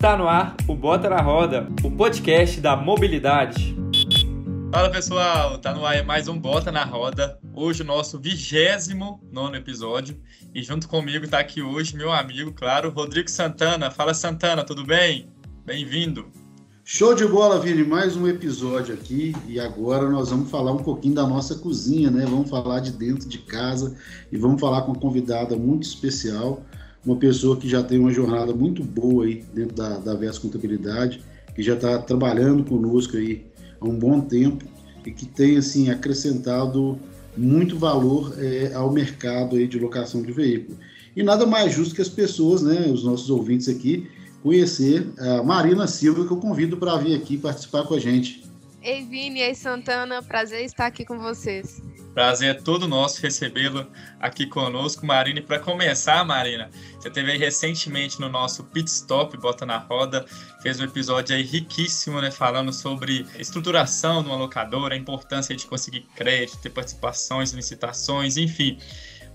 Tá no ar o Bota na Roda, o podcast da mobilidade. Fala pessoal, tá no ar é mais um Bota na Roda. Hoje o nosso 29º episódio. E junto comigo tá aqui hoje meu amigo, claro, Rodrigo Santana. Fala Santana, tudo bem? Bem-vindo. Show de bola, Vini. Mais um episódio aqui. E agora nós vamos falar um pouquinho da nossa cozinha, né? Vamos falar de dentro de casa e vamos falar com uma convidada muito especial. Uma pessoa que já tem uma jornada muito boa aí dentro da Versa Contabilidade, que já está trabalhando conosco aí há um bom tempo e que tem assim acrescentado muito valor ao mercado aí de locação de veículo. E nada mais justo que as pessoas, né, os nossos ouvintes aqui, conhecer a Marina Silva, que eu convido para vir aqui participar com a gente. Ei, Vini, ei, Santana, prazer estar aqui com vocês. Prazer é todo nosso recebê-lo aqui conosco, Marina. E para começar, Marina, você esteve aí recentemente no nosso Pit Stop, Bota na Roda, fez um episódio aí riquíssimo, né, falando sobre estruturação de uma locadora, a importância de conseguir crédito, ter participações, licitações, enfim.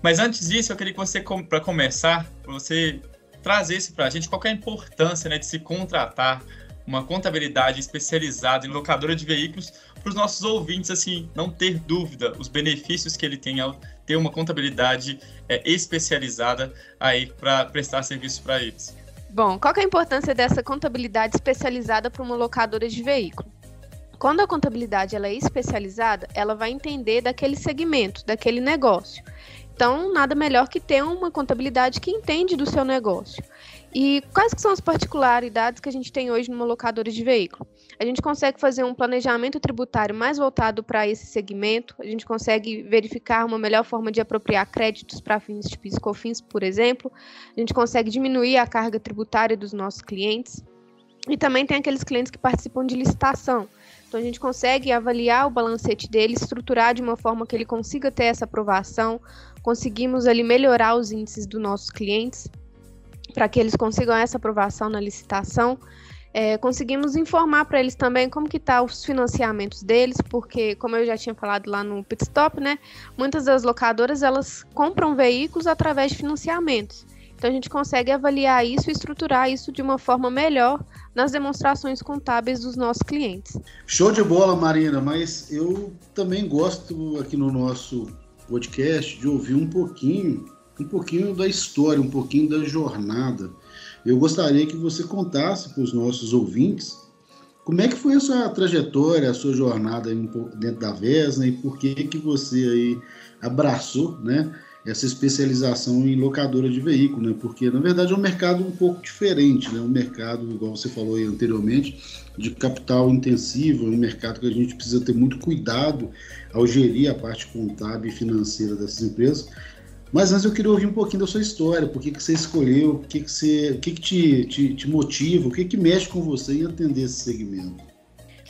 Mas antes disso, eu queria que você, para começar, você trazesse para a gente qual que é a importância, né, de se contratar uma contabilidade especializada em locadora de veículos, para os nossos ouvintes, assim, não ter dúvida, os benefícios que ele tem ao ter uma contabilidade especializada aí para prestar serviço para eles. Bom, qual que é a importância dessa contabilidade especializada para uma locadora de veículo? Quando a contabilidade ela é especializada, ela vai entender daquele segmento, daquele negócio. Então, nada melhor que ter uma contabilidade que entende do seu negócio. E quais que são as particularidades que a gente tem hoje numa locadora de veículo? A gente consegue fazer um planejamento tributário mais voltado para esse segmento, a gente consegue verificar uma melhor forma de apropriar créditos para fins de PIS, COFINS, por exemplo, a gente consegue diminuir a carga tributária dos nossos clientes. E também tem aqueles clientes que participam de licitação. Então, a gente consegue avaliar o balancete dele, estruturar de uma forma que ele consiga ter essa aprovação, conseguimos ali melhorar os índices dos nossos clientes para que eles consigam essa aprovação na licitação. Conseguimos informar para eles também como que tá os financiamentos deles, porque, como eu já tinha falado lá no Pit Stop, né, muitas das locadoras, elas compram veículos através de financiamentos. Então, a gente consegue avaliar isso e estruturar isso de uma forma melhor nas demonstrações contábeis dos nossos clientes. Show de bola, Marina, mas eu também gosto aqui no nosso podcast de ouvir um pouquinho da história, um pouquinho da jornada. Eu gostaria que você contasse para os nossos ouvintes como é que foi a sua trajetória, a sua jornada dentro da VES, né, e por que que você aí abraçou, né, essa especialização em locadora de veículo, né, porque na verdade é um mercado um pouco diferente, né, um mercado, igual você falou aí anteriormente, de capital intensivo, é um mercado que a gente precisa ter muito cuidado ao gerir a parte contábil e financeira dessas empresas. Mas antes eu queria ouvir um pouquinho da sua história, por que que você escolheu, o que te motiva, o que que mexe com você em atender esse segmento?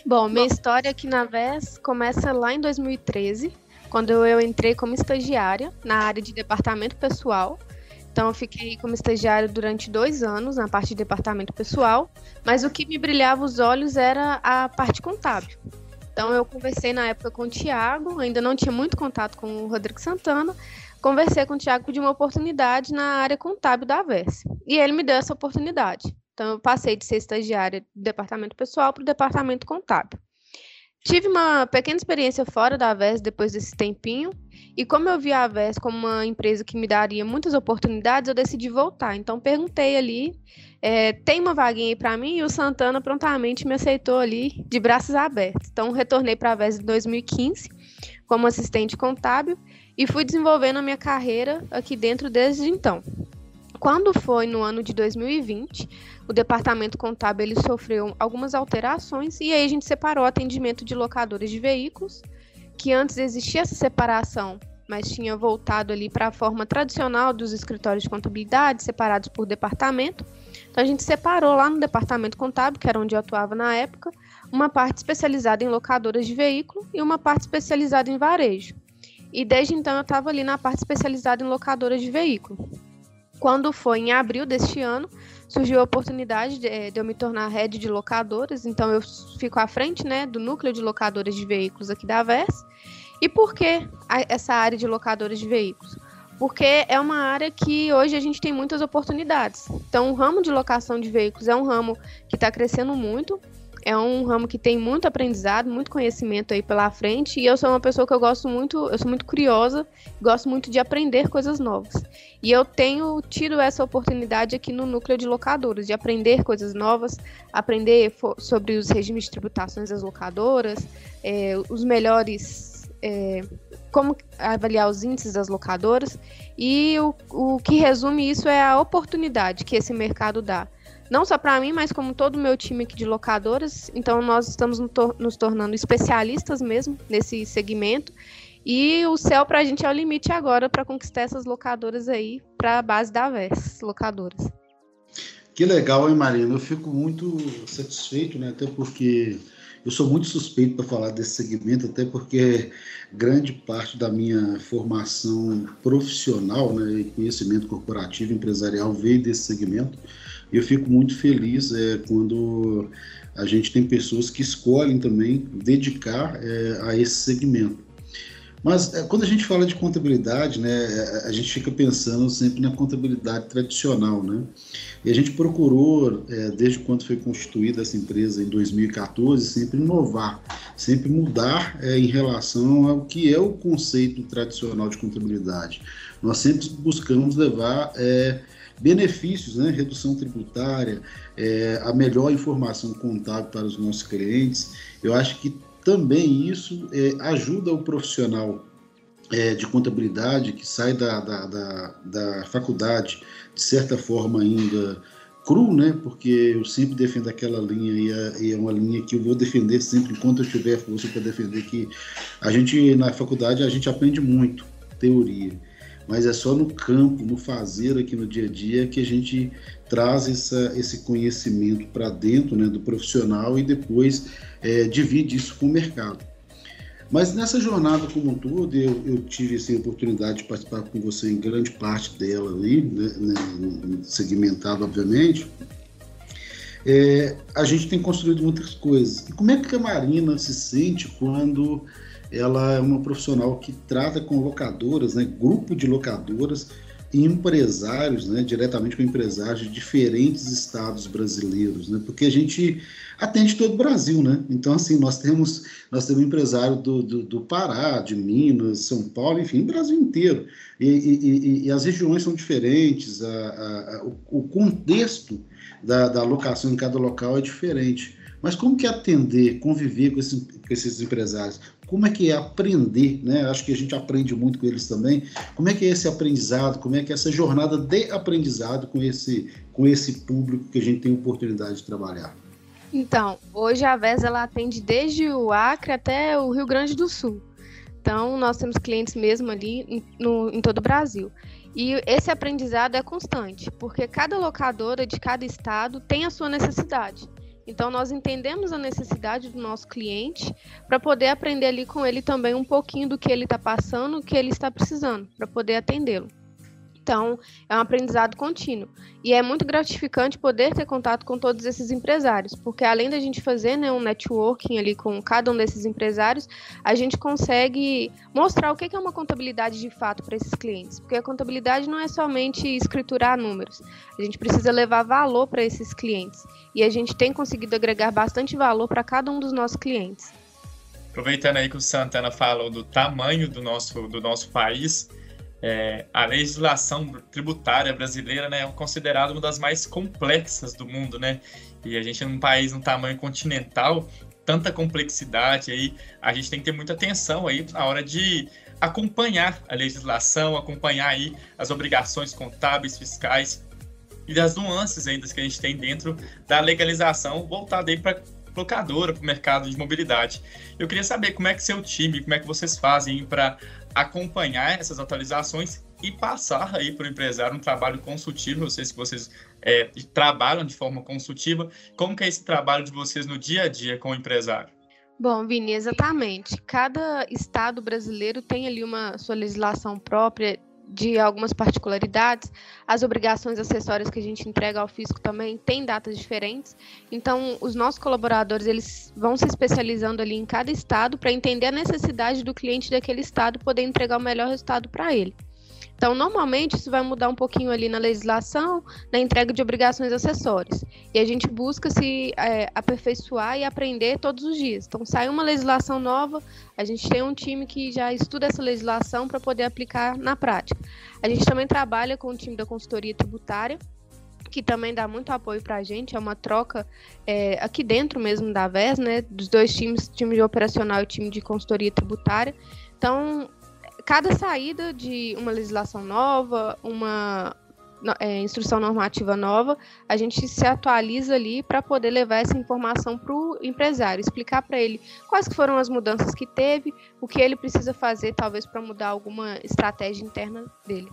Bom, minha história aqui na VES começa lá em 2013, quando eu entrei como estagiária na área de departamento pessoal. Então eu fiquei como estagiária durante 2 anos na parte de departamento pessoal, mas o que me brilhava os olhos era a parte contábil. Então eu conversei na época com o Thiago, ainda não tinha muito contato com o Rodrigo Santana, conversei com o Thiago de uma oportunidade na área contábil da AVERS. E ele me deu essa oportunidade. Então eu passei de ser estagiária do departamento pessoal para o departamento contábil. Tive uma pequena experiência fora da AVERS depois desse tempinho. E como eu vi a AVERS como uma empresa que me daria muitas oportunidades, eu decidi voltar. Então perguntei ali, tem uma vaguinha aí para mim? E o Santana prontamente me aceitou ali de braços abertos. Então retornei para a AVERS em 2015 como assistente contábil e fui desenvolvendo a minha carreira aqui dentro desde então. Quando foi no ano de 2020, o departamento contábil ele sofreu algumas alterações e aí a gente separou o atendimento de locadores de veículos, que antes existia essa separação, mas tinha voltado ali para a forma tradicional dos escritórios de contabilidade, separados por departamento. Então, a gente separou lá no departamento contábil, que era onde eu atuava na época, uma parte especializada em locadoras de veículo e uma parte especializada em varejo. E desde então eu estava ali na parte especializada em locadoras de veículo. Quando foi em abril deste ano, surgiu a oportunidade de eu me tornar head de locadoras, então eu fico à frente, né, do núcleo de locadoras de veículos aqui da AVERS. E por que essa área de locadoras de veículos? porque é uma área que hoje a gente tem muitas oportunidades. Então, o ramo de locação de veículos é um ramo que está crescendo muito, é um ramo que tem muito aprendizado, muito conhecimento aí pela frente, e eu sou uma pessoa que eu gosto muito, eu sou muito curiosa, gosto muito de aprender coisas novas. E eu tenho tido essa oportunidade aqui no núcleo de locadoras, de aprender coisas novas, aprender sobre os regimes de tributações das locadoras, os melhores... como avaliar os índices das locadoras, e o que resume isso é a oportunidade que esse mercado dá, não só para mim, mas como todo o meu time aqui de locadoras. Então nós estamos nos tornando especialistas mesmo nesse segmento, e o céu para a gente é o limite agora para conquistar essas locadoras aí para a base da AVERS, locadoras. Que legal, hein, Marina? Eu fico muito satisfeito, né? Até porque... eu sou muito suspeito para falar desse segmento, até porque grande parte da minha formação profissional, né, e conhecimento corporativo, empresarial, veio desse segmento. E eu fico muito feliz quando a gente tem pessoas que escolhem também dedicar a esse segmento. Mas quando a gente fala de contabilidade, né, a gente fica pensando sempre na contabilidade tradicional, né? E a gente procurou, desde quando foi constituída essa empresa em 2014, sempre inovar, sempre mudar em relação ao que é o conceito tradicional de contabilidade. Nós sempre buscamos levar benefícios, né? Redução tributária, a melhor informação contábil para os nossos clientes. Eu acho que também isso ajuda o profissional de contabilidade que sai da faculdade, de certa forma ainda cru, né? Porque eu sempre defendo aquela linha, e é uma linha que eu vou defender sempre enquanto eu tiver força para defender, que a gente, na faculdade, a gente aprende muito teoria, mas é só no campo, no fazer aqui no dia a dia, que a gente traz esse conhecimento para dentro, né, do profissional, e depois divide isso com o mercado. Mas nessa jornada como um todo, eu tive assim, a oportunidade de participar com você em grande parte dela, ali, né, segmentado, obviamente. A gente tem construído muitas coisas. E como é que a Marina se sente quando... ela é uma profissional que trata com locadoras, né, grupo de locadoras e empresários, né, diretamente com empresários de diferentes estados brasileiros, né, porque a gente atende todo o Brasil, né? Então, assim, nós temos empresário do Pará, de Minas, São Paulo, enfim, o Brasil inteiro. E as regiões são diferentes, o contexto da locação em cada local é diferente. Mas como que é atender, conviver com esses empresários? Como é que é aprender, né? Acho que a gente aprende muito com eles também. Como é que é esse aprendizado? Como é que é essa jornada de aprendizado com esse público que a gente tem oportunidade de trabalhar? Então, hoje a VES ela atende desde o Acre até o Rio Grande do Sul. Então, nós temos clientes mesmo ali em todo o Brasil. E esse aprendizado é constante, porque cada locadora de cada estado tem a sua necessidade. Então, nós entendemos a necessidade do nosso cliente para poder aprender ali com ele também um pouquinho do que ele está passando, o que ele está precisando, para poder atendê-lo. Então, é um aprendizado contínuo. E é muito gratificante poder ter contato com todos esses empresários, porque além da gente fazer, né, um networking ali com cada um desses empresários, a gente consegue mostrar o que é uma contabilidade de fato para esses clientes. Porque a contabilidade não é somente escriturar números. A gente precisa levar valor para esses clientes. E a gente tem conseguido agregar bastante valor para cada um dos nossos clientes. Aproveitando aí que o Santana falou do tamanho do nosso país... a legislação tributária brasileira, né, é considerada uma das mais complexas do mundo, né? E a gente é um país de um tamanho continental, tanta complexidade, aí a gente tem que ter muita atenção aí na hora de acompanhar a legislação, acompanhar aí as obrigações contábeis, fiscais e das nuances ainda que a gente tem dentro da legalização voltada aí para locadora, para o mercado de mobilidade. Eu queria saber como é que seu time, como é que vocês fazem para acompanhar essas atualizações e passar aí para o empresário um trabalho consultivo. Eu sei se vocês trabalham de forma consultiva. Como que é esse trabalho de vocês no dia a dia com o empresário? Bom, Vini, exatamente. Cada estado brasileiro tem ali uma sua legislação própria, de algumas particularidades, as obrigações acessórias que a gente entrega ao fisco também tem datas diferentes, então os nossos colaboradores eles vão se especializando ali em cada estado para entender a necessidade do cliente daquele estado, poder entregar o melhor resultado para ele. Então, normalmente, isso vai mudar um pouquinho ali na legislação, na entrega de obrigações acessórias. E a gente busca se aperfeiçoar e aprender todos os dias. Então, sai uma legislação nova, a gente tem um time que já estuda essa legislação para poder aplicar na prática. A gente também trabalha com o time da consultoria tributária, que também dá muito apoio para a gente, é uma troca aqui dentro mesmo da AVERS, né, dos dois times, time de operacional e time de consultoria tributária. Então, cada saída de uma legislação nova, uma instrução normativa nova, a gente se atualiza ali para poder levar essa informação para o empresário, explicar para ele quais que foram as mudanças que teve, o que ele precisa fazer, talvez, para mudar alguma estratégia interna dele.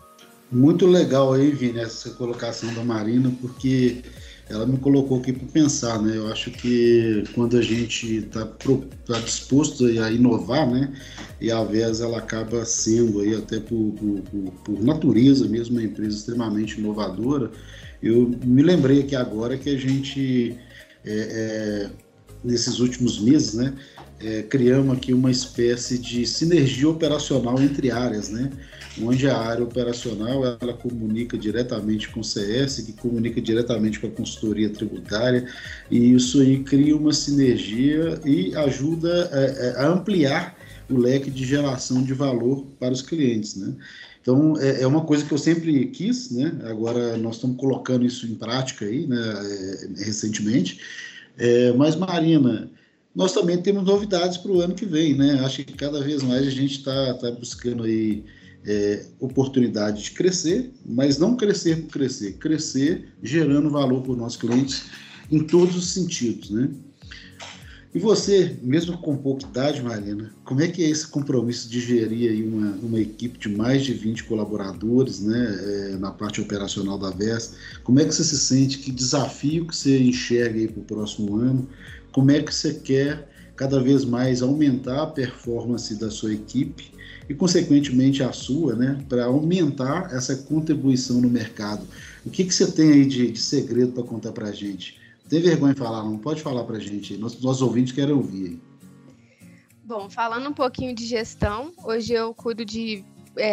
Muito legal aí, Vini, essa colocação da Marina, porque ela me colocou aqui para pensar, né? Eu acho que quando a gente está disposto a inovar, né? E a AVERS, ela acaba sendo aí, até por natureza mesmo, uma empresa extremamente inovadora. Eu me lembrei aqui agora que a gente, nesses últimos meses, né? Criamos aqui uma espécie de sinergia operacional entre áreas, né? Onde a área operacional ela comunica diretamente com o CS, que comunica diretamente com a consultoria tributária, e isso aí cria uma sinergia e ajuda a ampliar o leque de geração de valor para os clientes, né? Então, é uma coisa que eu sempre quis, né? Agora nós estamos colocando isso em prática aí, né? Recentemente. Mas, Marina, nós também temos novidades para o ano que vem, né? Acho que cada vez mais a gente está buscando aí oportunidade de crescer, mas não crescer por crescer, crescer gerando valor para os nossos clientes em todos os sentidos, né? E você, mesmo com pouca idade, Marina, como é que é esse compromisso de gerir aí uma equipe de mais de 20 colaboradores, né, na parte operacional da AVERS? Como é que você se sente? Que desafio que você enxerga aí para o próximo ano? Como é que você quer cada vez mais aumentar a performance da sua equipe e, consequentemente, a sua, né, para aumentar essa contribuição no mercado? O que você tem aí de segredo para contar para a gente? Não tem vergonha de falar, não? Pode falar para a gente, nossos ouvintes querem ouvir. Bom, falando um pouquinho de gestão, hoje eu cuido de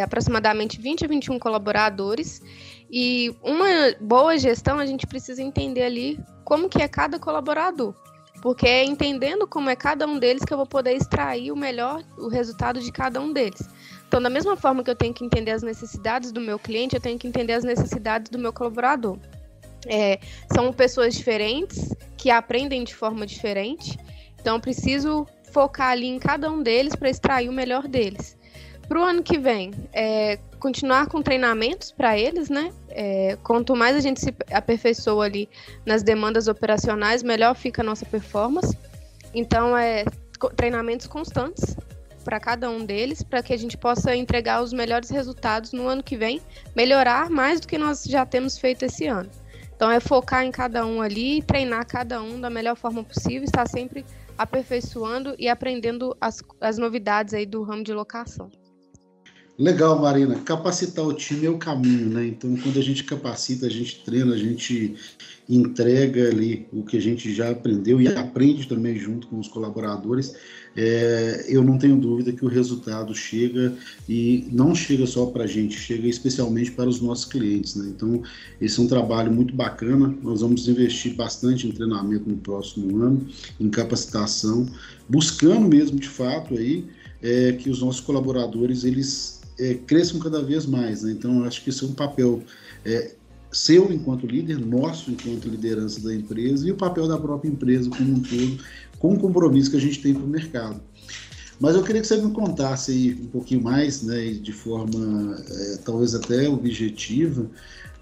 aproximadamente 20 a 21 colaboradores, e uma boa gestão a gente precisa entender ali como que é cada colaborador. Porque é entendendo como é cada um deles que eu vou poder extrair o melhor, o resultado de cada um deles. Então, da mesma forma que eu tenho que entender as necessidades do meu cliente, eu tenho que entender as necessidades do meu colaborador. São pessoas diferentes, que aprendem de forma diferente. Então, eu preciso focar ali em cada um deles para extrair o melhor deles. Para o ano que vem, continuar com treinamentos para eles, né? Quanto mais a gente se aperfeiçoa ali nas demandas operacionais, melhor fica a nossa performance. Então, treinamentos constantes para cada um deles, para que a gente possa entregar os melhores resultados no ano que vem, melhorar mais do que nós já temos feito esse ano. Então, é focar em cada um ali, treinar cada um da melhor forma possível, estar sempre aperfeiçoando e aprendendo as novidades aí do ramo de locação. Legal, Marina. Capacitar o time é o caminho, né? Então, quando a gente capacita, a gente treina, a gente entrega ali o que a gente já aprendeu e aprende também junto com os colaboradores, eu não tenho dúvida que o resultado chega, e não chega só para a gente, chega especialmente para os nossos clientes, né? Então, esse é um trabalho muito bacana. Nós vamos investir bastante em treinamento no próximo ano, em capacitação, buscando mesmo, de fato, aí, que os nossos colaboradores, eles cresçam cada vez mais, né? Então, eu acho que isso é um papel seu enquanto líder, nosso enquanto liderança da empresa, e o papel da própria empresa como um todo, com o compromisso que a gente tem para o mercado. Mas eu queria que você me contasse aí um pouquinho mais, né, de forma talvez até objetiva,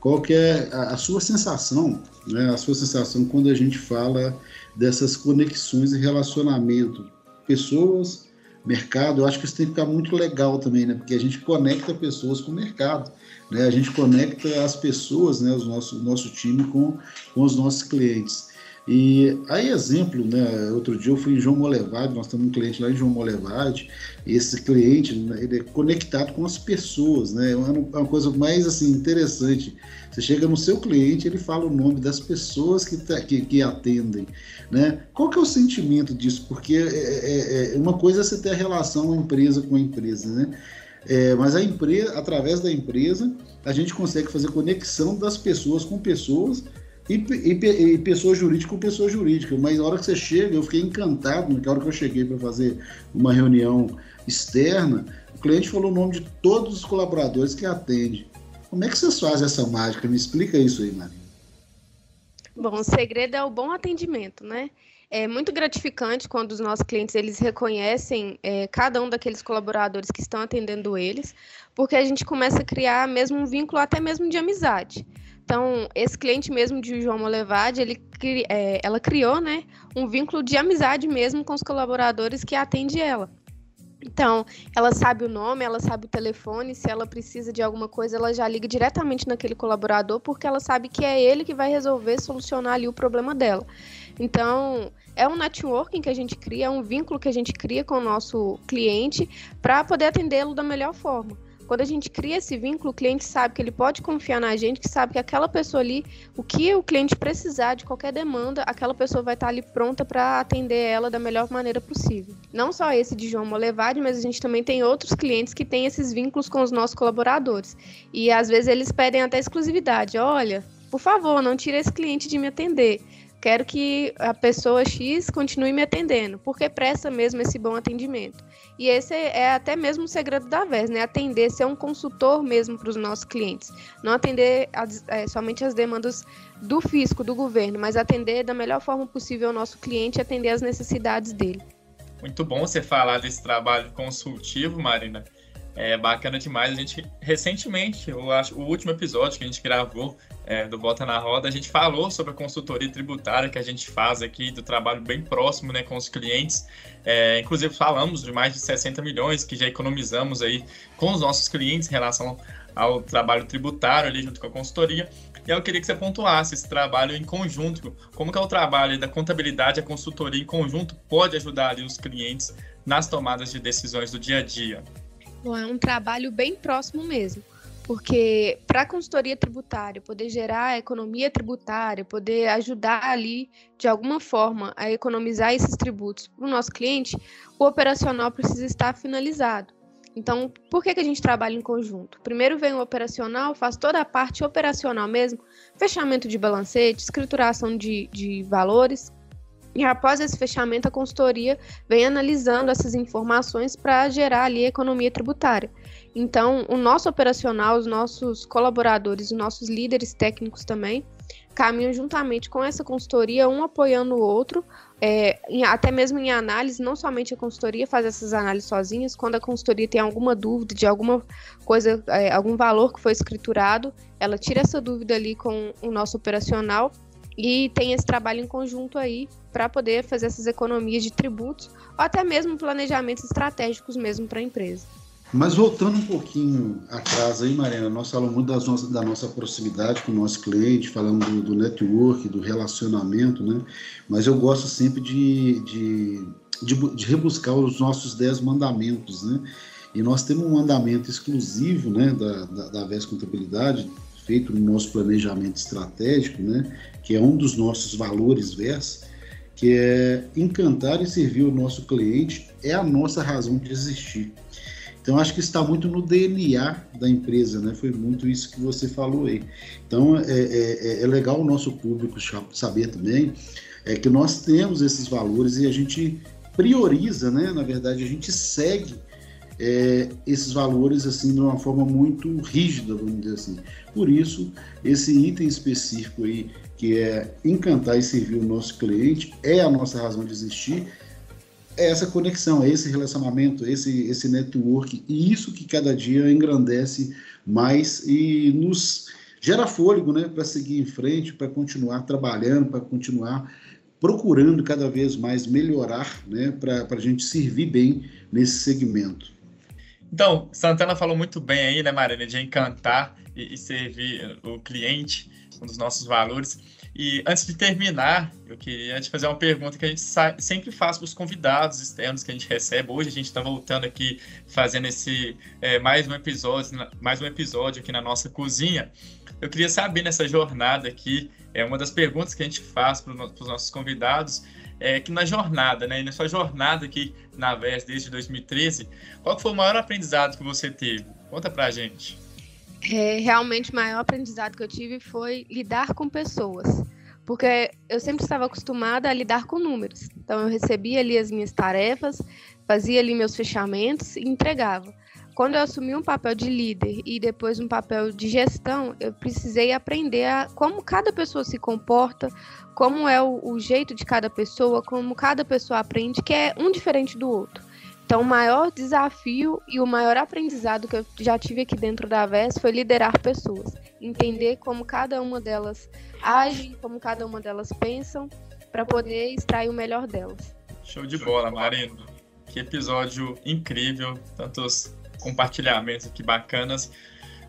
qual que é a sua sensação, né, a sua sensação quando a gente fala dessas conexões e relacionamento, pessoas, mercado. Eu acho que isso tem que ficar muito legal também, né? Porque a gente conecta pessoas com o mercado, né? A gente conecta as pessoas, né? O nosso time com os nossos clientes. E aí, exemplo, né? Outro dia eu fui em João Molevade, nós temos um cliente lá em João Molevade, e esse cliente, né, ele é conectado com as pessoas, né? É uma coisa mais assim, interessante. Você chega no seu cliente, ele fala o nome das pessoas que atendem, né? Qual que é o sentimento disso? Porque uma coisa é você ter a relação empresa com a empresa, né? Mas a empresa, através da empresa, a gente consegue fazer conexão das pessoas com pessoas e pessoa jurídica com pessoa jurídica. Mas na hora que você chega, eu fiquei encantado, na hora que eu cheguei para fazer uma reunião externa, o cliente falou o nome de todos os colaboradores que atende. Como é que vocês fazem essa mágica? Me explica isso aí, Marina. Bom, o segredo é o bom atendimento, né? É muito gratificante quando os nossos clientes eles reconhecem cada um daqueles colaboradores que estão atendendo eles, porque a gente começa a criar mesmo um vínculo até mesmo de amizade. Então, esse cliente mesmo de João Molevade, ela criou, né, um vínculo de amizade mesmo com os colaboradores que atende ela. Então, ela sabe o nome, ela sabe o telefone, se ela precisa de alguma coisa, ela já liga diretamente naquele colaborador, porque ela sabe que é ele que vai resolver, solucionar ali o problema dela. Então, é um networking que a gente cria, é um vínculo que a gente cria com o nosso cliente para poder atendê-lo da melhor forma. Quando a gente cria esse vínculo, o cliente sabe que ele pode confiar na gente, que sabe que aquela pessoa ali, o que o cliente precisar de qualquer demanda, aquela pessoa vai estar ali pronta para atender ela da melhor maneira possível. Não só esse de João Molevade, mas a gente também tem outros clientes que têm esses vínculos com os nossos colaboradores. E às vezes eles pedem até exclusividade. Olha, por favor, não tire esse cliente de me atender. Quero que a pessoa X continue me atendendo, porque presta mesmo esse bom atendimento. E esse é até mesmo o segredo da VES, né? Atender, ser um consultor mesmo para os nossos clientes. Não atender somente as demandas do fisco, do governo, mas atender da melhor forma possível o nosso cliente e atender as necessidades dele. Muito bom você falar desse trabalho consultivo, Marina. É bacana demais. A gente, recentemente, eu acho, o último episódio que a gente gravou do Bota na Roda, a gente falou sobre a consultoria tributária que a gente faz aqui, do trabalho bem próximo, né, com os clientes. Inclusive, falamos de mais de 60 milhões que já economizamos aí com os nossos clientes em relação ao trabalho tributário ali junto com a consultoria. E eu queria que você pontuasse esse trabalho em conjunto. Como que é o trabalho da contabilidade e a consultoria em conjunto pode ajudar ali os clientes nas tomadas de decisões do dia a dia? Bom, é um trabalho bem próximo mesmo, porque para a consultoria tributária poder gerar a economia tributária, poder ajudar ali de alguma forma a economizar esses tributos para o nosso cliente, o operacional precisa estar finalizado. Então, por que a gente trabalha em conjunto? Primeiro vem o operacional, faz toda a parte operacional mesmo, fechamento de balancete, escrituração de valores. E após esse fechamento, a consultoria vem analisando essas informações para gerar ali a economia tributária. Então, o nosso operacional, os nossos colaboradores, os nossos líderes técnicos também, caminham juntamente com essa consultoria, um apoiando o outro, até mesmo em análise, não somente a consultoria faz essas análises sozinhas, quando a consultoria tem alguma dúvida de alguma coisa, algum valor que foi escriturado, ela tira essa dúvida ali com o nosso operacional. E tem esse trabalho em conjunto aí para poder fazer essas economias de tributos ou até mesmo planejamentos estratégicos mesmo para a empresa. Mas voltando um pouquinho atrás aí, Marina, nós falamos muito da nossa proximidade com o nosso cliente, falamos do network, do relacionamento, né? Mas eu gosto sempre de rebuscar os nossos 10 mandamentos, né? E nós temos um mandamento exclusivo, né, da VES Contabilidade, feito no nosso planejamento estratégico, né, que é um dos nossos valores VES, que é encantar e servir o nosso cliente, é a nossa razão de existir. Então, acho que está muito no DNA da empresa, né? Foi muito isso que você falou aí. Então, é legal o nosso público saber também que nós temos esses valores e a gente prioriza, né? Na verdade, a gente segue esses valores assim de uma forma muito rígida, vamos dizer assim. Por isso, esse item específico aí, que é encantar e servir o nosso cliente, é a nossa razão de existir, é essa conexão, é esse relacionamento, esse network, e isso que cada dia engrandece mais e nos gera fôlego, né, para seguir em frente, para continuar trabalhando, para continuar procurando cada vez mais melhorar, né, para a gente servir bem nesse segmento. Então, Santana falou muito bem aí, né, Marina, de encantar e servir o cliente, um dos nossos valores. E antes de terminar, eu queria te fazer uma pergunta que a gente sempre faz para os convidados externos que a gente recebe. Hoje a gente está voltando aqui, fazendo esse mais um episódio aqui na nossa cozinha. Eu queria saber, nessa jornada aqui, uma das perguntas que a gente faz para os nossos convidados é que na jornada, né, na sua jornada aqui na AVERS desde 2013, qual foi o maior aprendizado que você teve? Conta para a gente. Realmente o maior aprendizado que eu tive foi lidar com pessoas, porque eu sempre estava acostumada a lidar com números. Então eu recebia ali as minhas tarefas, fazia ali meus fechamentos e entregava. Quando eu assumi um papel de líder e depois um papel de gestão, eu precisei aprender como cada pessoa se comporta, como é o jeito de cada pessoa, como cada pessoa aprende, que é um diferente do outro. Então, o maior desafio e o maior aprendizado que eu já tive aqui dentro da AVERS foi liderar pessoas, entender como cada uma delas age, como cada uma delas pensam, para poder extrair o melhor delas. Show de bola, Marina. Que episódio incrível, tantos compartilhamentos aqui bacanas.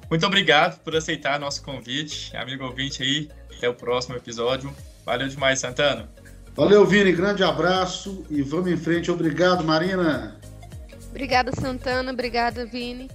Muito obrigado por aceitar nosso convite, amigo ouvinte aí. Até o próximo episódio. Valeu demais, Santana. Valeu, Vini. Grande abraço e vamos em frente. Obrigado, Marina. Obrigada, Santana. Obrigada, Vini.